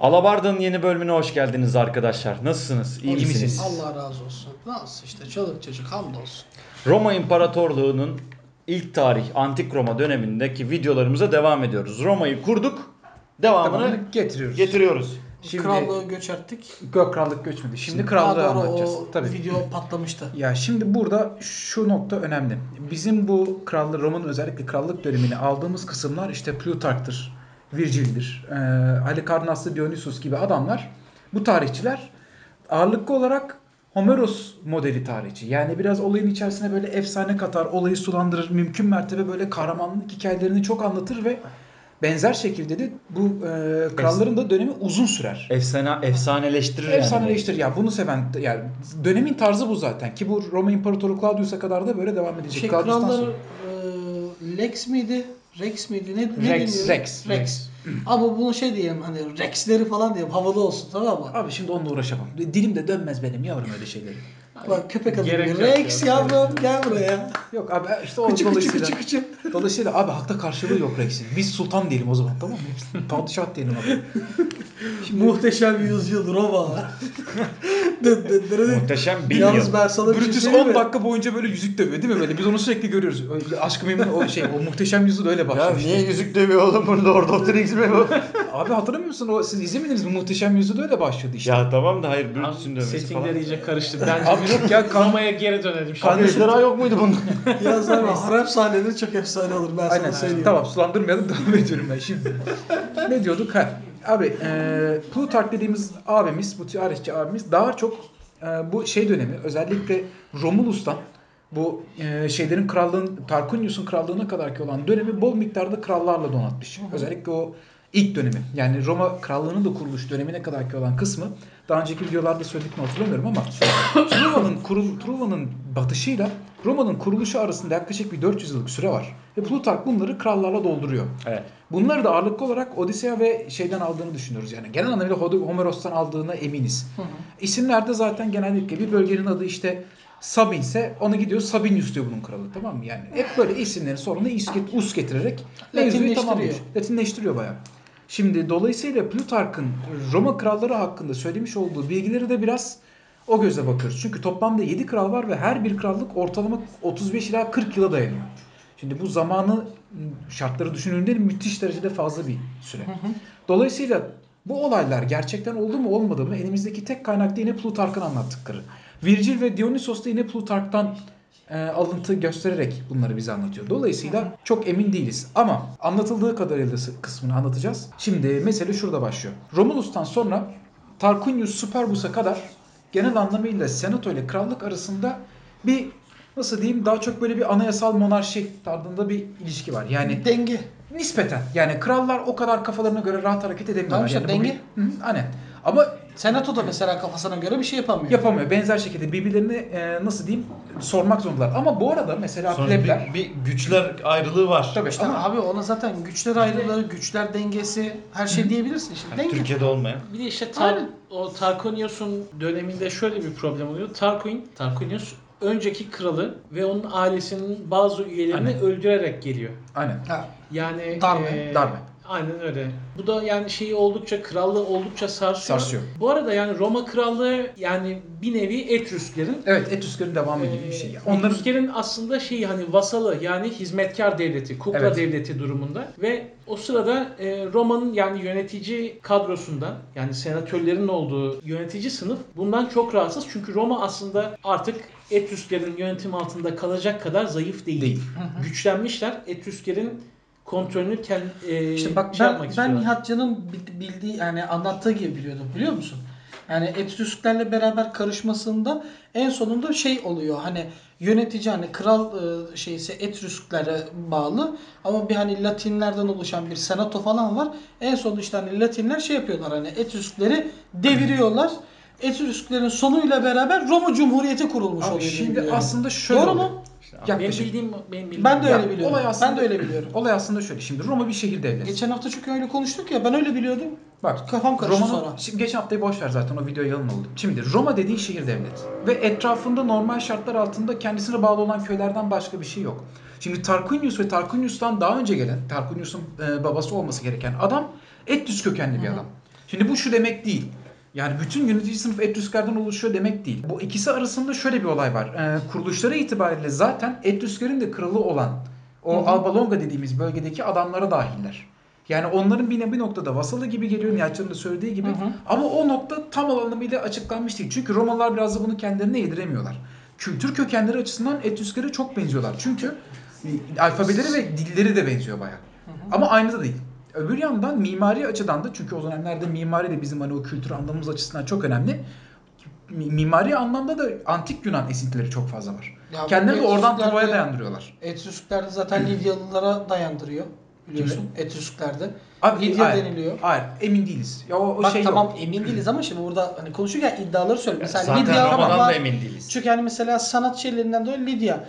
Alabarda'nın yeni bölümüne hoş geldiniz arkadaşlar. Nasılsınız? İyi misiniz? Allah razı olsun. Nasıl işte çoluk çocuk hamdolsun. Roma İmparatorluğu'nun ilk tarih Antik Roma dönemindeki videolarımıza devam ediyoruz. Roma'yı kurduk. Devamını getiriyoruz. Şimdi krallığı göç ettik. Krallık göçmedi. Şimdi krallığı anlatacağız. Tabii. Video patlamıştı. Ya şimdi burada şu nokta önemli. Bizim bu krallık, Roma'nın özellikle krallık dönemini aldığımız kısımlar işte Plutark'tır, Virgil'dir, Halikarnaslı, Dionysos gibi adamlar, bu tarihçiler ağırlıklı olarak Homeros modeli tarihçi. Yani biraz olayın içerisine böyle efsane katar, olayı sulandırır, mümkün mertebe böyle kahramanlık hikayelerini çok anlatır ve benzer şekilde de bu kralların da dönemi uzun sürer. Efsaneleştirir. Efsaneleştirir. Yani. Ya bunu seven, yani dönemin tarzı bu zaten ki bu Roma İmparatoru Claudius'a kadar da böyle devam edecek. Krallar Rex miydi? Rex. Ama bunu şey diyeyim, hani Rex'leri falan diyeyim, havalı olsun, tamam mı? Abi şimdi onunla uğraşamam. Dilim de dönmez benim yavrum öyle şeyleri. Bak köpek adı Rex yavrum gel buraya. Yok abi işte o dolayısıyla abi hatta karşılığı yok Rex'in. Biz sultan diyelim o zaman, tamam mı? Padişah diyelim abi. Şimdi, muhteşem yüzyıl Roma. Muhteşem bir yıl. Brutus 10 dakika boyunca böyle yüzük dövüyor değil mi böyle? Biz onu sürekli görüyoruz. Aşk-ı Memnun o muhteşem yüzyıl öyle başlamış. Ya niye yüzük dövüyor oğlum bunu? Lord of the Rings mi bu? Abi hatırlamıyor musun? Siz izlemediniz mi? Muhteşem Yüzü öyle başladı işte. Ya tamam da hayır Brutus'un dövmesi falan. Settingler iyice karıştı. Bence abi yok ya Roma'ya geri dönelim. Kanlılara yok muydu bunun? Yaz abi harap sahneleri çok efsane olur ben sana söyleyeyim. Tamam sulandırmayalım devam ediyorum ben şimdi. Ne diyorduk? Abi Plutark dediğimiz abimiz, bu tarihçi abimiz daha çok bu şey dönemi, özellikle Romulus'tan bu şeylerin krallığın, Tarquinius'un krallığına kadarki olan dönemi bol miktarda krallarla donatmış. Özellikle o ilk dönemi, yani Roma krallığının da kuruluş dönemine kadarki olan kısmı, daha önceki videolarda söyledik mi hatırlamıyorum ama Roma'nın batışıyla Roma'nın kuruluşu arasında yaklaşık bir 400 yıllık süre var. Ve Plutark bunları krallarla dolduruyor. Evet. Bunları da ağırlıklı olarak Odysseya ve şeyden aldığını düşünüyoruz. Yani genel anlamıyla Homeros'tan aldığına eminiz. Hı hı. İsimlerde zaten genellikle bir bölgenin adı işte Sabin ise ona gidiyor Sabinius diyor bunun kralı, tamam mı? Yani hep böyle isimlerin sonuna us getirerek mevzuyu tamamlıyor. Latinleştiriyor bayağı. Şimdi dolayısıyla Plutark'ın Roma kralları hakkında söylemiş olduğu bilgileri de biraz o gözle bakıyoruz. Çünkü toplamda 7 kral var ve her bir krallık ortalama 35 ila 40 yıla dayanıyor. Şimdi bu zamanı şartları düşünüldüğünde müthiş derecede fazla bir süre. Dolayısıyla bu olaylar gerçekten oldu mu olmadı mı elimizdeki tek kaynakta yine Plutark'ın anlattıkları. Virgil ve Dionysos da yine Plutark'tan alıntı göstererek bunları bize anlatıyor. Dolayısıyla çok emin değiliz ama anlatıldığı kadarıyla kısmını anlatacağız. Şimdi mesele şurada başlıyor. Romulus'tan sonra Tarquinius Superbus'a kadar genel anlamıyla senato ile krallık arasında bir, nasıl diyeyim, daha çok böyle bir anayasal monarşi tadında bir ilişki var. Yani denge. Nispeten. Yani krallar o kadar kafalarına göre rahat hareket edemiyorlar. Tamam işte yani denge. Aynen. Ama senato da mesela kafasına göre bir şey yapamıyor. Yapamıyor. Benzer şekilde birbirlerini nasıl diyeyim sormak zorundalar. Ama bu arada mesela plebler bir güçler ayrılığı var. Tabii işte ama abi ona zaten güçler ayrılığı, güçler dengesi her şey diyebilirsin. Şimdi yani denge. Türkiye'de olmayan. Bir de işte Tarquinius'un döneminde şöyle bir problem oluyor. Tarquinius önceki kralı ve onun ailesinin bazı üyelerini öldürerek geliyor. Aynen. Yani darbe. Aynen öyle. Bu da yani şeyi oldukça, krallığı oldukça sarsıyor. Bu arada yani Roma Krallığı yani bir nevi Etrüsklerin. Evet, Etrüsklerin devamı gibi bir şey. Yani. Etrüsklerin aslında şeyi hani vasalı, yani hizmetkar devleti, kukla devleti durumunda ve o sırada Roma'nın yani yönetici kadrosundan, yani senatörlerin olduğu yönetici sınıf bundan çok rahatsız. Çünkü Roma aslında artık Etrüsklerin yönetim altında kalacak kadar zayıf değil. Güçlenmişler. Etrüsklerin kontrolünü işte bak, şey yapmak istiyorlar. Ben Nihatcan'ın bildiği, yani anlattığı gibi biliyordum, biliyor musun? Yani Etrüsklerle beraber karışmasında en sonunda şey oluyor, hani yönetici, hani kral şeyse Etrüsklere bağlı ama bir hani Latinlerden oluşan bir senato falan var. En sonunda işte hani Latinler şey yapıyorlar, hani Etrüskleri deviriyorlar. Etrüsklerin sonuyla beraber Roma Cumhuriyeti kurulmuş oluyor. Şimdi aslında şöyle. Doğru mu? Benim bildiğim. Ben de öyle biliyorum. Olay aslında şöyle. Şimdi Roma bir şehir devleti. Geçen hafta çünkü öyle konuştuk ya. Ben öyle biliyordum. Bak kafam karıştı sonra. Şimdi geçen haftayı boş ver, zaten o video yalan oldu. Şimdi Roma dediğin şehir devleti ve etrafında normal şartlar altında kendisine bağlı olan köylerden başka bir şey yok. Şimdi Tarquinius ve Tarquinius'tan daha önce gelen, Tarquinius'un babası olması gereken adam Etrüsk kökenli bir adam. Şimdi bu şu demek değil. Yani bütün yönetici sınıf Etrüsklerden oluşuyor demek değil. Bu ikisi arasında şöyle bir olay var. Kuruluşları itibariyle zaten Etrüsklerin de kralı olan o Alba Longa dediğimiz bölgedeki adamlara dahiller. Yani onların bir noktada vasalı gibi geliyor, Nihatçı'nın da söylediği gibi. Ama o nokta tam anlamıyla açıklanmış değil. Çünkü Romalılar biraz da bunu kendilerine yediremiyorlar. Kültür kökenleri açısından Etrüsklere çok benziyorlar. Çünkü alfabeleri ve dilleri de benziyor bayağı. Ama aynı da değil. Öbür yandan mimari açıdan da, çünkü o dönemlerde mimari de bizim hani o kültür anlamımız açısından çok önemli. Mimari anlamda da antik Yunan esintileri çok fazla var. Ya kendileri de oradan Trova'ya dayandırıyorlar. Etrüskler de zaten Lidyalılara dayandırıyor. Biliyorsun Etrüsklerde. Lidya deniliyor. Hayır, emin değiliz. Ya o bak, şey tamam yok. Emin değiliz ama şimdi burada hani konuşurken iddiaları söyle. Mesela Lidya ama emin değiliz. Çünkü hani mesela sanat şeylerinden dolayı Lidya.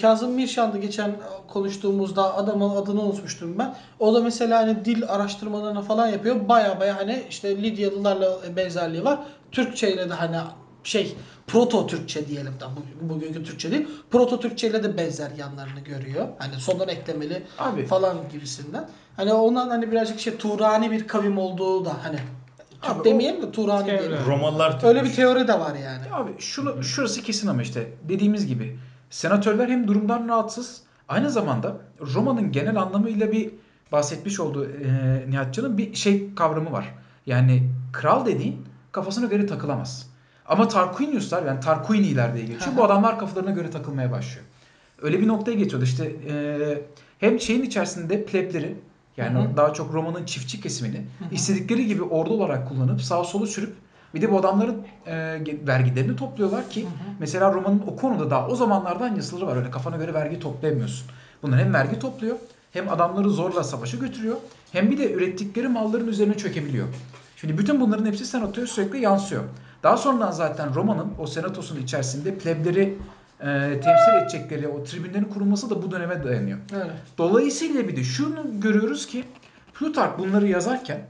Kazım Mirşan'da geçen konuştuğumuzda adamın adını unutmuştum ben. O da mesela hani dil araştırmalarını falan yapıyor. Baya hani işte Lidyalılarla benzerliği var. Türkçeyle de hani şey proto Türkçe diyelim tam bugünkü Türkçe değil. Proto Türkçeyle de benzer yanlarını görüyor. Hani sondan eklemeli abi falan gibisinden. Hani ondan hani birazcık şey Turani bir kavim olduğu da hani abi, demeyelim de Turani diyelim. Romalılar öyle bir teori de var yani. Ya abi şurası kesin ama işte dediğimiz gibi senatörler hem durumdan rahatsız, aynı zamanda Roma'nın genel anlamıyla bir bahsetmiş olduğu Nihatcan'ın bir şey kavramı var. Yani kral dediğin kafasına göre takılamaz. Ama Tarquinius'lar, yani Tarquiniler diye geçiyor. Bu adamlar kafalarına göre takılmaya başlıyor. Öyle bir noktaya geçiyordu. İşte hem şeyin içerisinde plebleri, yani daha çok Roma'nın çiftçi kesimini istedikleri gibi ordu olarak kullanıp sağa solu sürüp bir de bu adamların vergilerini topluyorlar ki mesela Roma'nın o konuda daha o zamanlardan yasaları var. Öyle kafana göre vergi toplayamıyorsun. Bunlar hem vergi topluyor, hem adamları zorla savaşa götürüyor, hem bir de ürettikleri malların üzerine çökebiliyor. Şimdi bütün bunların hepsi senatoya sürekli yansıyor. Daha sonradan zaten Roma'nın o senatosunun içerisinde plebleri temsil edecekleri o tribünlerin kurulması da bu döneme dayanıyor. Evet. Dolayısıyla bir de şunu görüyoruz ki Plutark bunları yazarken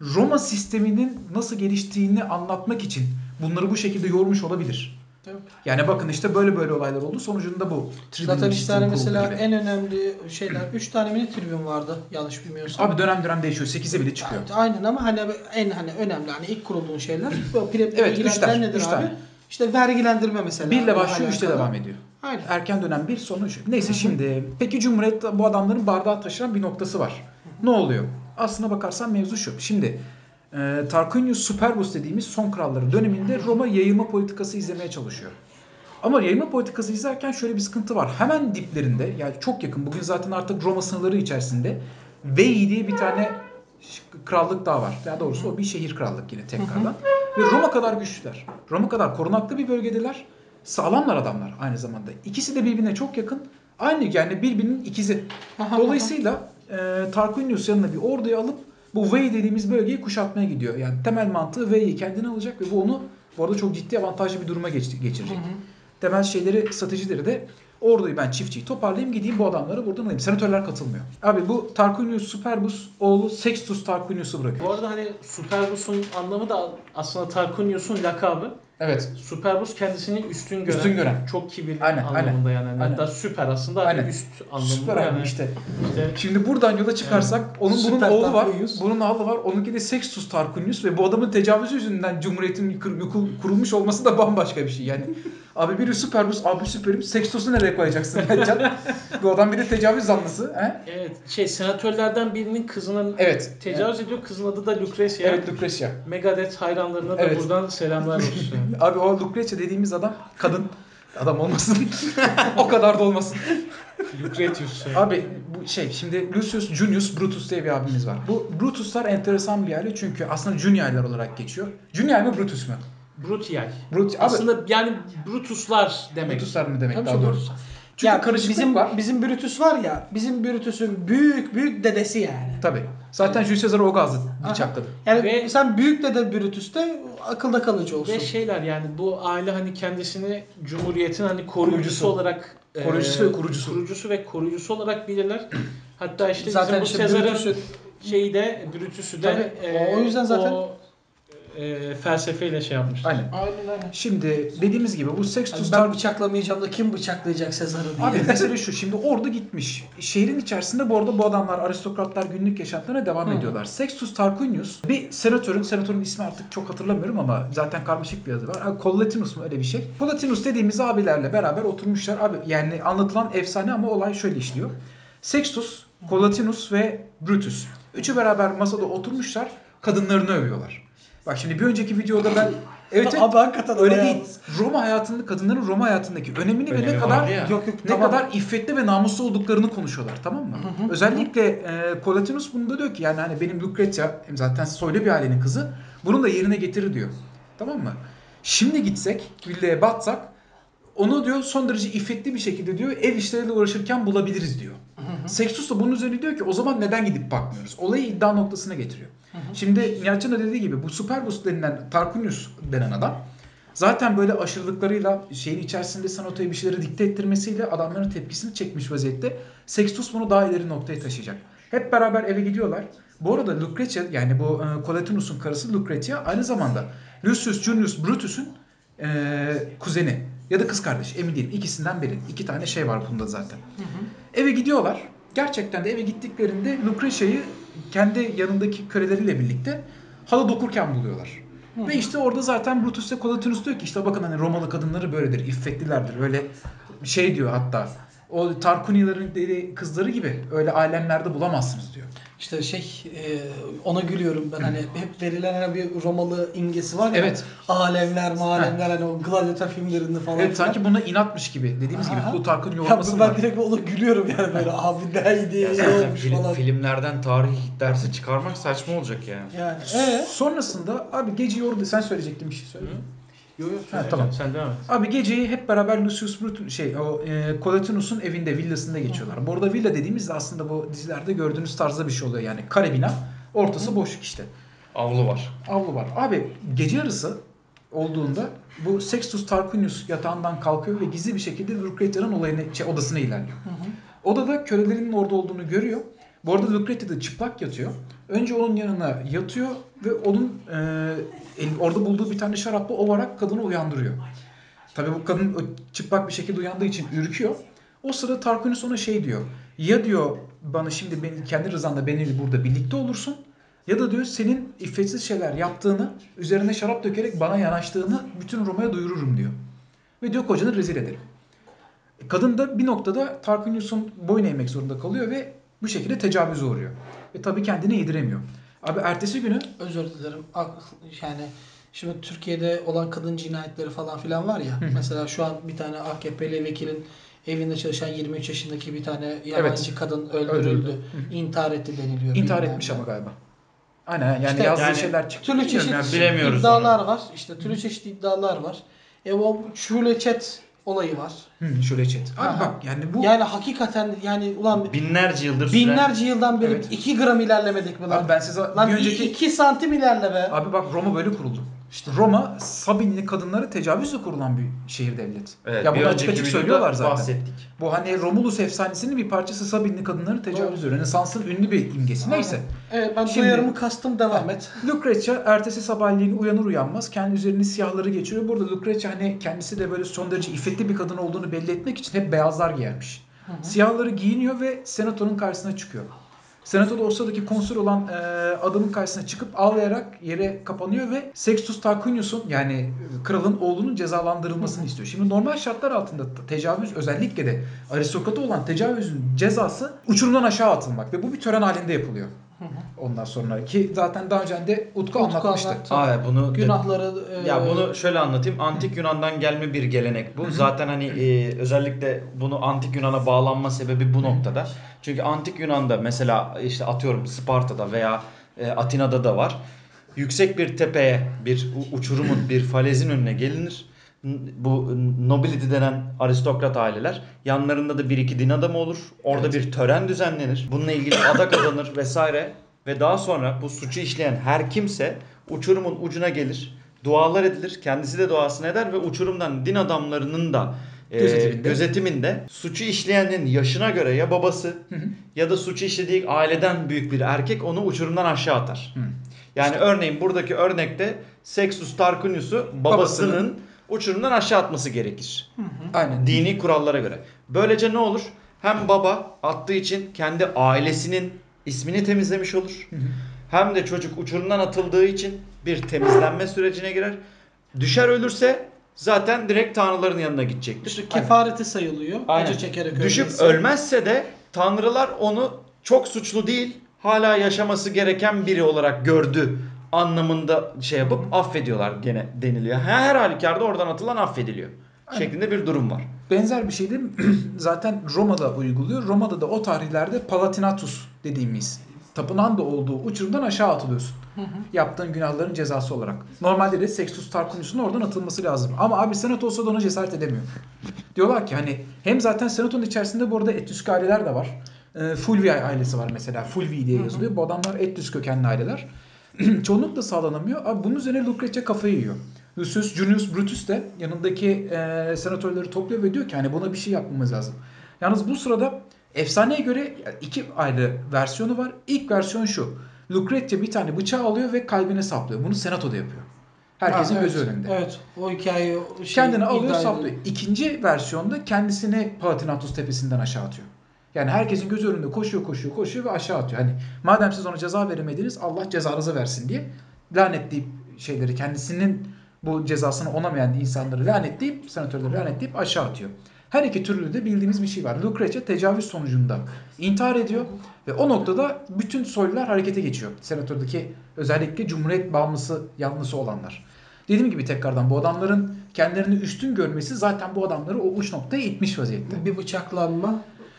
Roma sisteminin nasıl geliştiğini anlatmak için bunları bu şekilde yormuş olabilir. Tabii. Yani bakın işte böyle olaylar oldu. Sonucunda bu tribün zaten işte mesela gibi en önemli şeyler 3 tane mini tribün vardı yanlış bilmiyorsam. Abi dönem değişiyor. 8'e bile çıkıyor. Aynen ama hani en hani önemli hani ilk kurulduğun şeyler. Evet 3 tane. Nedir abi? İşte vergilendirme mesela. 1 ile başlıyor 3'te devam ediyor. Aynen. Erken dönem 1 sonra 3. Neyse şimdi peki Cumhuriyet bu adamların bardağı taşıran bir noktası var. Ne oluyor? Aslına bakarsan mevzu şu. Şimdi Tarquinius Superbus dediğimiz son kralları döneminde Roma yayılma politikası izlemeye çalışıyor. Ama yayılma politikası izlerken şöyle bir sıkıntı var. Hemen diplerinde, yani çok yakın, bugün zaten artık Roma sınırları içerisinde Veii diye bir tane krallık daha var. Daha doğrusu o bir şehir krallık yine tekrardan. Ve Roma kadar güçlüler. Roma kadar korunaklı bir bölgedeler. Sağlamlar adamlar aynı zamanda. İkisi de birbirine çok yakın. Aynı yani birbirinin ikizi. Dolayısıyla Tarquinius yanına bir orduyu alıp bu Veii dediğimiz bölgeyi kuşatmaya gidiyor. Yani temel mantığı Veii kendine alacak ve bu onu bu arada çok ciddi avantajlı bir duruma geçirecek. Temel şeyleri, stratejileri de orduyu ben çiftçiyi toparlayayım gideyim bu adamları buradan alayım. Senatörler katılmıyor. Abi bu Tarquinius Superbus oğlu Sextus Tarquinius'u bırakıyor. Bu arada hani Superbus'un anlamı da aslında Tarquinius'un lakabı. Evet. Superbus kendisini üstün gören. Çok kibirli anlamında yani. Hatta süper aslında üst anlamında. Süper yani. İşte. Şimdi buradan yola çıkarsak bunun oğlu var. Bunun oğlu var. Onunki de Sextus Tarquinius ve bu adamın tecavüzü yüzünden Cumhuriyet'in kurulmuş olması da bambaşka bir şey yani. Abi biri Superbus, abi süperim. Sextus'u nereye koyacaksın? Bu adam bir de tecavüz zanlısı. He? Evet. Senatörlerden birinin kızının tecavüz ediyor. Kızın adı da Lucretia. Evet, Lucretia. Megadeth hayranlarına da buradan selamlar olsun. Abi o Lucretia dediğimiz adam kadın. Adam olmasın. O kadar da olmasın. Lucretius. Abi bu şimdi Lucius Junius Brutus diye bir abimiz var. Bu Brutus'lar enteresan bir aile çünkü aslında Juniaylar olarak geçiyor. Juniay mı Brutus mu? Brutiyay. Aslında yani Brutus'lar demek. Brutus'lar mı demek daha doğrusu? Çünkü ya karışıklık var. Bizim Brutus var ya, bizim Brutus'un büyük dedesi yani. Tabii. Zaten Julius Caesar'ı o gazdı bıçakladı. Yani ve sen büyük dede Brutus de akılda kalıcı olsun. Ve şeyler yani bu aile hani kendisini Cumhuriyet'in hani koruyucusu olarak kurucusu olarak bilirler. Hatta işte zaten Caesar'ın Brutus'u de o yüzden zaten felsefeyle şey yapmışlar. Aynen. Şimdi dediğimiz gibi bu Sextus... Yani ben bıçaklamayacağım da kim bıçaklayacak Sezar'ı diye. Abi mesele şu, şimdi ordu gitmiş. Şehrin içerisinde bu arada bu adamlar, aristokratlar günlük yaşantlarına devam ediyorlar. Sextus Tarquinius bir senatörün ismi artık çok hatırlamıyorum ama zaten karmaşık bir adı var. Collatinus mu öyle bir şey. Collatinus dediğimiz abilerle beraber oturmuşlar. Abi yani anlatılan efsane ama olay şöyle işliyor. Sextus, Collatinus ve Brutus. Üçü beraber masada oturmuşlar. Kadınlarını övüyorlar. Bak şimdi bir önceki videoda ben öyle değil. Roma hayatında, kadınların Roma hayatındaki önemini ve ne kadar kadar iffetli ve namuslu olduklarını konuşuyorlar, tamam mı? Hı-hı. Özellikle Collatinus bunu da diyor ki yani hani benim Lucretia hem zaten soylu bir ailenin kızı. Bunu da yerine getirir diyor. Tamam mı? Şimdi gitsek, villaya batsak onu diyor son derece iffetli bir şekilde diyor ev işleriyle uğraşırken bulabiliriz diyor. Sextus da bunun üzerine diyor ki o zaman neden gidip bakmıyoruz? Olayı iddia noktasına getiriyor. Şimdi Nihat'ın da dediği gibi bu Superbus denilen Tarquinius denen adam zaten böyle aşırılıklarıyla şeyin içerisinde sanatoya bir şeyleri dikte ettirmesiyle adamların tepkisini çekmiş vaziyette. Sextus bunu daha ileri noktaya taşıyacak. Hep beraber eve gidiyorlar. Bu arada Lucretia yani bu Collatinus'un karısı Lucretia aynı zamanda Lucius Junius Brutus'un kuzeni ya da kız kardeş, emin değilim. İkisinden biri. İki tane şey var bunda zaten. Hı hı. Eve gidiyorlar. Gerçekten de eve gittiklerinde Lucretia'yı kendi yanındaki köleleriyle birlikte halı dokurken buluyorlar. Hı. Ve işte orada zaten Brutus ve Collatinus diyor ki işte bakın hani Romalı kadınları böyledir, iffetlilerdir. Öyle şey diyor hatta. O Tarkunilerin kızları gibi öyle alemlerde bulamazsınız diyor. İşte ona gülüyorum ben hani hep verilen bir Romalı imgesi var ya. Evet. Alemler hani o gladiator filmlerinde falan. Evet falan. Sanki buna inatmış gibi dediğimiz gibi Plutark'ın yorması var. Ben direkt ona gülüyorum yani böyle abi neydi ya olmuş falan. Filmlerden tarih dersi çıkarmak saçma olacak yani. Sonrasında abi gece yordu sen söyleyecektin bir şey söyle. Tamam. Sen devam et. Abi geceyi hep beraber Lucius Brutus Collatinus'un evinde, villasında geçiyorlar. Bu arada villa dediğimizde aslında bu dizilerde gördüğünüz tarzda bir şey oluyor yani. Kare bina, ortası boşluk işte. Avlu var. Abi gece yarısı olduğunda bu Sextus Tarquinius yatağından kalkıyor ve gizli bir şekilde Lucretia'nın odasına ilerliyor. Odada kölelerinin orada olduğunu görüyor. Bu arada Lucretia da çıplak yatıyor. Önce onun yanına yatıyor ve onun orada bulduğu bir tane şarapla ovarak kadını uyandırıyor. Tabii bu kadın çıplak bir şekilde uyandığı için ürküyor. O sırada Tarquinius ona diyor. Ya diyor bana şimdi kendi rızanla benimle burada birlikte olursun ya da diyor senin iffetsiz şeyler yaptığını, üzerine şarap dökerek bana yanaştığını bütün Roma'ya duyururum diyor. Ve diyor kocanı rezil ederim. Kadın da bir noktada Tarquinius'un boyun eğmek zorunda kalıyor ve bu şekilde tecavüze uğruyor. Ve tabii kendini yediremiyor. Abi ertesi günü... Özür dilerim. Yani şimdi Türkiye'de olan kadın cinayetleri falan filan var ya. Mesela şu an bir tane AKP'li vekilin evinde çalışan 23 yaşındaki bir tane yabancı kadın öldürüldü. İntihar etti deniliyor. İntihar etmiş ama galiba. Aynen yani işte yazdığı şeyler çıktı. Türlü çeşitli iddialar var. İşte türlü çeşitli iddialar var. O şule chat olayı var. Abi bak yani bu... Yani hakikaten yani ulan... Binlerce yıldan beri 2 gram ilerlemedik mi lan? Abi ben size... Lan 2 santim ilerle be. Abi bak Roma böyle kuruldu. İşte Roma Sabinli kadınları tecavüzle kurulan bir şehir devlet. Evet, ya bunu açık söylüyorlar zaten. Bahsettik. Bu hani Romulus efsanesinin bir parçası Sabinli kadınları tecavüzle. Rönesans'ın ünlü bir imgesi. Neyse. Evet ben duyarımı kastım devam et. Lucretia ertesi sabahleyin uyanır uyanmaz kendi üzerine siyahları geçiriyor. Burada Lucretia hani kendisi de böyle son derece iffetli bir kadın olduğunu belli etmek için hep beyazlar giyermiş. Siyahları giyiniyor ve senatonun karşısına çıkıyor. Senatoda o sıradaki konsül olan adamın karşısına çıkıp ağlayarak yere kapanıyor ve Sextus Tarquinius'un yani kralın oğlunun cezalandırılmasını istiyor. Şimdi normal şartlar altında tecavüz, özellikle de aristokrata olan tecavüzün cezası uçurumdan aşağı atılmak ve bu bir tören halinde yapılıyor. Ondan sonra ki zaten daha önce de Utku anlatmıştı. Bunu günahları bunu şöyle anlatayım. Antik Yunan'dan gelme bir gelenek bu. Zaten hani özellikle bunu Antik Yunan'a bağlanma sebebi bu noktada. Çünkü Antik Yunan'da mesela işte atıyorum Sparta'da veya Atina'da da var. Yüksek bir tepeye, bir uçurumun, bir falezin önüne gelinir. Bu nobility denen aristokrat aileler, yanlarında da bir iki din adamı olur. Orada bir tören düzenlenir. Bununla ilgili ada kazanır vesaire ve daha sonra bu suçu işleyen her kimse uçurumun ucuna gelir. Dualar edilir. Kendisi de duasını eder ve uçurumdan din adamlarının da gözetiminde suçu işleyenin yaşına göre ya babası ya da suçu işlediği aileden büyük bir erkek onu uçurumdan aşağı atar. Hı. Yani işte. Örneğin buradaki örnekte Sextus Tarquinius'u babasının uçurumdan aşağı atması gerekir. Hı hı. Aynen. Dini kurallara göre. Böylece ne olur? Hem baba attığı için kendi ailesinin ismini temizlemiş olur. Hı hı. Hem de çocuk uçurumdan atıldığı için bir temizlenme sürecine girer. Düşer ölürse zaten direkt tanrıların yanına gidecektir. İşte kefareti sayılıyor. Acı çekerek ölmesi. Düşüp ölmezse de tanrılar onu çok suçlu değil, hala yaşaması gereken biri olarak gördü anlamında şey yapıp affediyorlar gene deniliyor. Her halükarda oradan atılan affediliyor. Aynen. Şeklinde bir durum var. Benzer bir şey de zaten Roma'da uyguluyor. Roma'da da o tarihlerde Palatinatus dediğimiz tapınağın da olduğu uçurumdan aşağı atılıyorsun. Hı hı. Yaptığın günahların cezası olarak. Normalde de Sextus Tarquinius'un oradan atılması lazım. Ama abi senat olsa da ona cesaret edemiyor. Diyorlar ki hani hem zaten senatonun içerisinde bu arada Etrüsk aileler de var. Fulvia ailesi var mesela. Fulvi diye yazılıyor. Hı hı. Bu adamlar Etrüsk kökenli aileler. Çoğunlukla sağlanamıyor. Abi bunun üzerine Lucretia kafayı yiyor. Lucius Junius Brutus de yanındaki senatörleri topluyor ve diyor ki hani buna bir şey yapmamız lazım. Yalnız bu sırada efsaneye göre iki ayrı versiyonu var. İlk versiyon şu. Lucretia bir tane bıçağı alıyor ve kalbine saplıyor. Bunu senatoda yapıyor. Herkesin gözü önünde. Evet. O hikayeyi kendine alıyor, saplıyor. İkinci versiyonda kendisini Palatinatus tepesinden aşağı atıyor. Yani herkesin gözü önünde koşuyor ve aşağı atıyor. Hani madem siz ona ceza veremediniz, Allah cezanızı versin diye lanetleyip şeyleri, kendisinin bu cezasını onamayan insanları lanetleyip, senatörleri lanetleyip aşağı atıyor. Her iki türlü de bildiğimiz bir şey var. Lucretia tecavüz sonucunda intihar ediyor ve o noktada bütün soylular harekete geçiyor. Senatördeki özellikle Cumhuriyet bağımlısı, yanlısı olanlar. Dediğim gibi tekrardan bu adamların kendilerini üstün görmesi zaten bu adamları o uç noktaya itmiş vaziyette. Bir bıçaklanma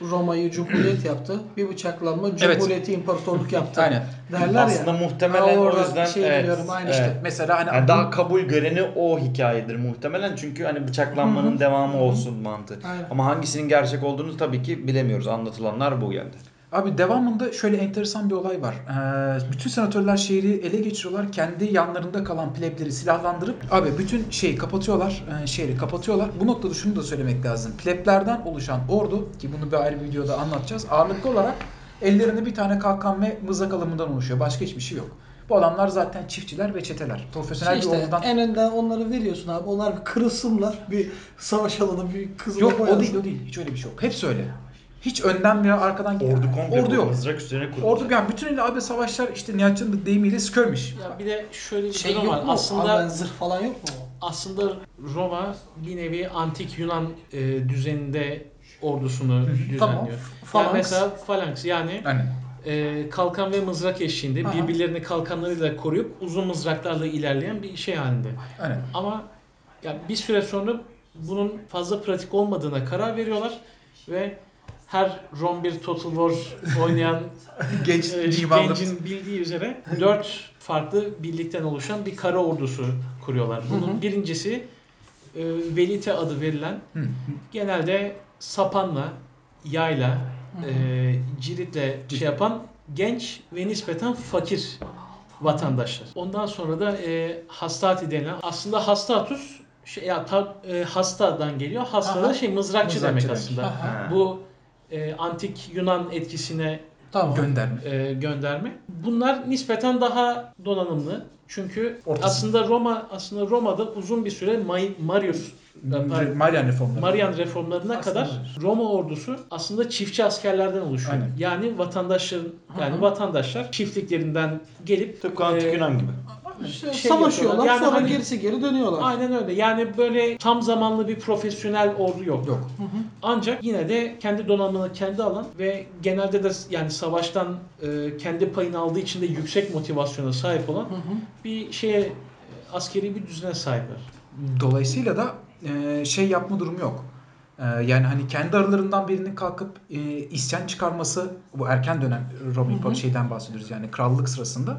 Roma'yı Cumhuriyet yaptı. Bir bıçaklanma Cumhuriyeti imparatorluk yaptı. Aynen. Derler aslında ya. Muhtemelen o yüzden işte mesela hani yani daha kabul göreni o hikayedir muhtemelen. Çünkü hani bıçaklanmanın devamı olsun mantığı. Aynen. Ama hangisinin gerçek olduğunu tabii ki bilemiyoruz. Anlatılanlar bu yönde. Abi devamında şöyle enteresan bir olay var. Bütün senatörler şehri ele geçiriyorlar. Kendi yanlarında kalan plebleri silahlandırıp abi bütün şeyi kapatıyorlar. Şehri kapatıyorlar. Bu noktada şunu da söylemek lazım. Pleblerden oluşan ordu ki bunu bir ayrı bir videoda anlatacağız. Ağırlıklı olarak ellerinde bir tane kalkan ve mızrak alımından oluşuyor. Başka hiçbir şey yok. Bu adamlar zaten çiftçiler ve çeteler. Profesyonel işte, bir ordudan. En önden onları veriyorsun abi. Onlar bir kırılsınlar. Bir savaş alanı, bir kızıla koyarsın. Yok o değil. Hiç öyle bir şey yok. Hepsi öyle. Hiç önden veya arkadan giden. Ordu yok. Mızrak üstüne kuruldu. Ordu yani bütün öyle abi savaşlar işte Nihat'ın deyimiyle skirmiş. Ya bir de şöyle bir şey yok mu? Aslında zırh falan yok mu? Aslında Roma bir nevi antik Yunan düzeninde ordusunu düzenliyor. Tamam. Yani mesela falanks yani kalkan ve mızrak eşliğinde birbirlerini kalkanlarıyla koruyup uzun mızraklarla ilerleyen bir şey halinde. Aynen. Ama yani bir süre sonra bunun fazla pratik olmadığına karar veriyorlar ve her Rom 1 Total War oynayan gencin bildiği üzere 4 farklı birlikten oluşan bir kara ordusu kuruyorlar. Bunun birincisi Velite adı verilen genelde sapanla, yayla, ciritle şey yapan genç ve nispeten fakir vatandaşlar. Ondan sonra da hastati denilen aslında hastatus hastadan geliyor. Hasta da mızrakçı demek aslında. Aha. Bu antik Yunan etkisine gönderme. Bunlar nispeten daha donanımlı. Çünkü aslında Roma'da uzun bir süre Marian reformlarına aslında kadar Roma ordusu aslında çiftçi askerlerden oluşuyor. Aynen. Yani vatandaşlar çiftliklerinden gelip tıpkı antik Yunan gibi savaşıyorlar yani sonra gerisi geri dönüyorlar. Aynen öyle. Yani böyle tam zamanlı bir profesyonel ordu yok. Ancak yine de kendi donanımını kendi alan ve genelde de yani savaştan kendi payını aldığı için de yüksek motivasyona sahip olan bir askeri bir düzene sahipler. Dolayısıyla da yapma durumu yok. Yani hani kendi aralarından birinin kalkıp isyan çıkarması bu erken dönem Roma şeyden bahsediyoruz yani krallık sırasında.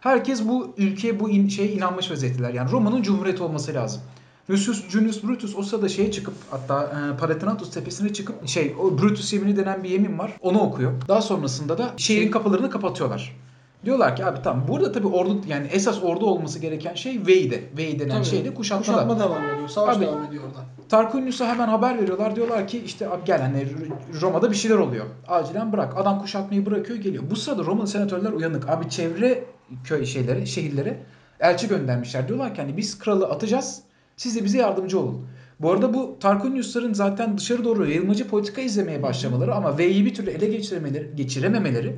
Herkes bu ülkeye bu inanmış vaziyetteler. Yani Roma'nın cumhuriyet olması lazım. Lucius Junius Brutus o sırada çıkıp hatta Palatinatus tepesine çıkıp o Brutus yemini denen bir yemin var. Onu okuyor. Daha sonrasında da şehrin kapılarını kapatıyorlar. Diyorlar ki abi tamam, burada tabii ordu, yani esas ordu olması gereken şey Vei'de. Vei denen şeyde kuşatmalar. Kuşatma devam ediyor. Savaş abi, devam ediyor orada. Tarquinius'a hemen haber veriyorlar. Diyorlar ki işte abi gel, hani Roma'da bir şeyler oluyor. Acilen bırak. Adam kuşatmayı bırakıyor, geliyor. Bu sırada Romalı senatörler uyanık. Abi çevre köy şeylere, şehirlere elçi göndermişler. Diyorlar ki hani biz kralı atacağız. Siz de bize yardımcı olun. Bu arada bu Tarquinius'ların zaten dışarı doğru yayılmacı politika izlemeye başlamaları ama Vei'yi bir türlü ele geçirememeleri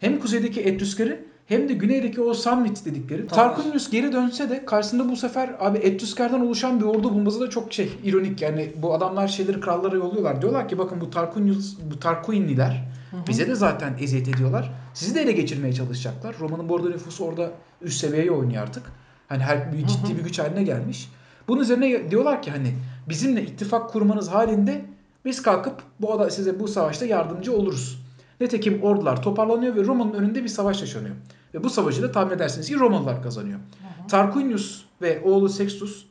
hem kuzeydeki Etrüskleri hem de güneydeki o Samnit dedikleri. Tarquinius geri dönse de karşısında bu sefer abi Etrüsker'den oluşan bir ordu bulması da çok şey, ironik. Yani bu adamlar şeyleri krallara yolluyorlar. Diyorlar ki bakın bu Tarquinius, bu Tarquiniler bize de zaten eziyet ediyorlar. Sizi de ele geçirmeye çalışacaklar. Roma'nın bu arada nüfusu orada üst seviyeye oynuyor artık. Hani her bir ciddi bir güç haline gelmiş. Bunun üzerine diyorlar ki hani bizimle ittifak kurmanız halinde biz kalkıp size bu savaşta yardımcı oluruz. Nitekim ordular toparlanıyor ve Roma'nın önünde bir savaş yaşanıyor. Ve bu savaşı da tahmin edersiniz ki Romalılar kazanıyor. Tarquinius ve oğlu Sextus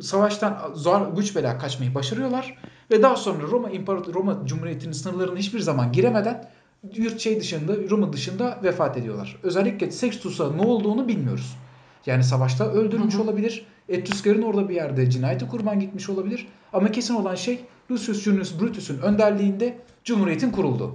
savaştan zor güç bela kaçmayı başarıyorlar. Ve daha sonra Roma Cumhuriyeti'nin sınırlarına hiçbir zaman giremeden Roma dışında vefat ediyorlar. Özellikle Sextus'a ne olduğunu bilmiyoruz. Yani savaşta öldürmüş olabilir. Etrüsker'in orada bir yerde cinayete kurban gitmiş olabilir. Ama kesin olan şey Lucius Junius Brutus'un önderliğinde Cumhuriyet'in kuruldu.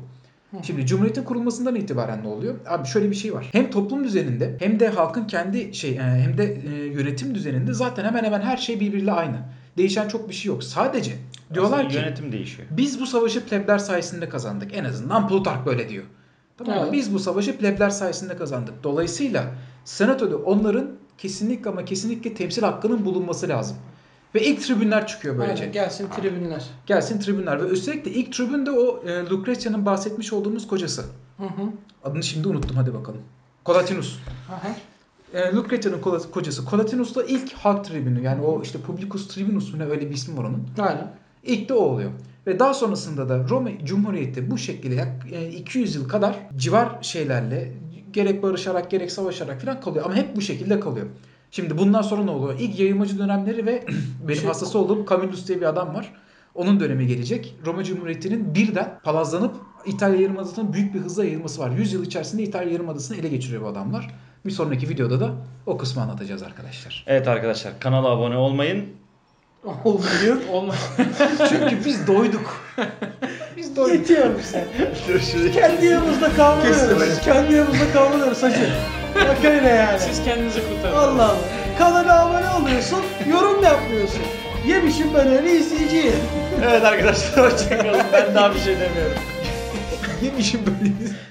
Şimdi Cumhuriyet'in kurulmasından itibaren ne oluyor? Abi şöyle bir şey var. Hem toplum düzeninde hem de halkın kendi hem de yönetim düzeninde zaten hemen hemen her şey birbiriyle aynı. Değişen çok bir şey yok. Sadece diyorlar aslında ki yönetim değişiyor. Biz bu savaşı plebler sayesinde kazandık. En azından Plutark böyle diyor. Tamam mı? Evet. Biz bu savaşı plebler sayesinde kazandık. Dolayısıyla senatoda onların kesinlikle ama kesinlikle temsil hakkının bulunması lazım. Ve ilk tribünler çıkıyor böylece. Aynen, gelsin tribünler. Gelsin tribünler ve özellikle de ilk tribün de o Lucretia'nın bahsetmiş olduğumuz kocası. Adını şimdi unuttum, hadi bakalım. Collatinus. Lucretia'nın kocası Collatinus da ilk halk tribünü, yani o işte Publicus Tribunus mu ne, öyle bir ismi var onun. Aynen. İlk de o oluyor. Ve daha sonrasında da Roma Cumhuriyeti bu şekilde 200 yıl kadar civar şeylerle gerek barışarak gerek savaşarak falan kalıyor ama hep bu şekilde kalıyor. Şimdi bundan sonra ne oluyor? İlk yayılmacı dönemleri ve benim hastası olduğum Camillus diye bir adam var. Onun dönemi gelecek. Roma Cumhuriyeti'nin birden palazlanıp İtalya Yarımadası'nın büyük bir hızla yayılması var. 100 yıl içerisinde İtalya Yarımadası'nı ele geçiriyor bu adamlar. Bir sonraki videoda da o kısmı anlatacağız arkadaşlar. Evet arkadaşlar, kanala abone olmayın. Olmayın. Çünkü biz doyduk. Biz doyduk. Yetiyormuş sen. Kendi yanımızda kavruluyoruz. Hacı. Bak öyle yani. Siz kendinizi kurtarın. Allah Allah. Kanala abone oluyorsun, yorum yapmıyorsun. Yemişim ben öyle izleyeceğim. Evet arkadaşlar, hoşçakalın. Ben daha bir şey demiyorum. Yemişim böyle.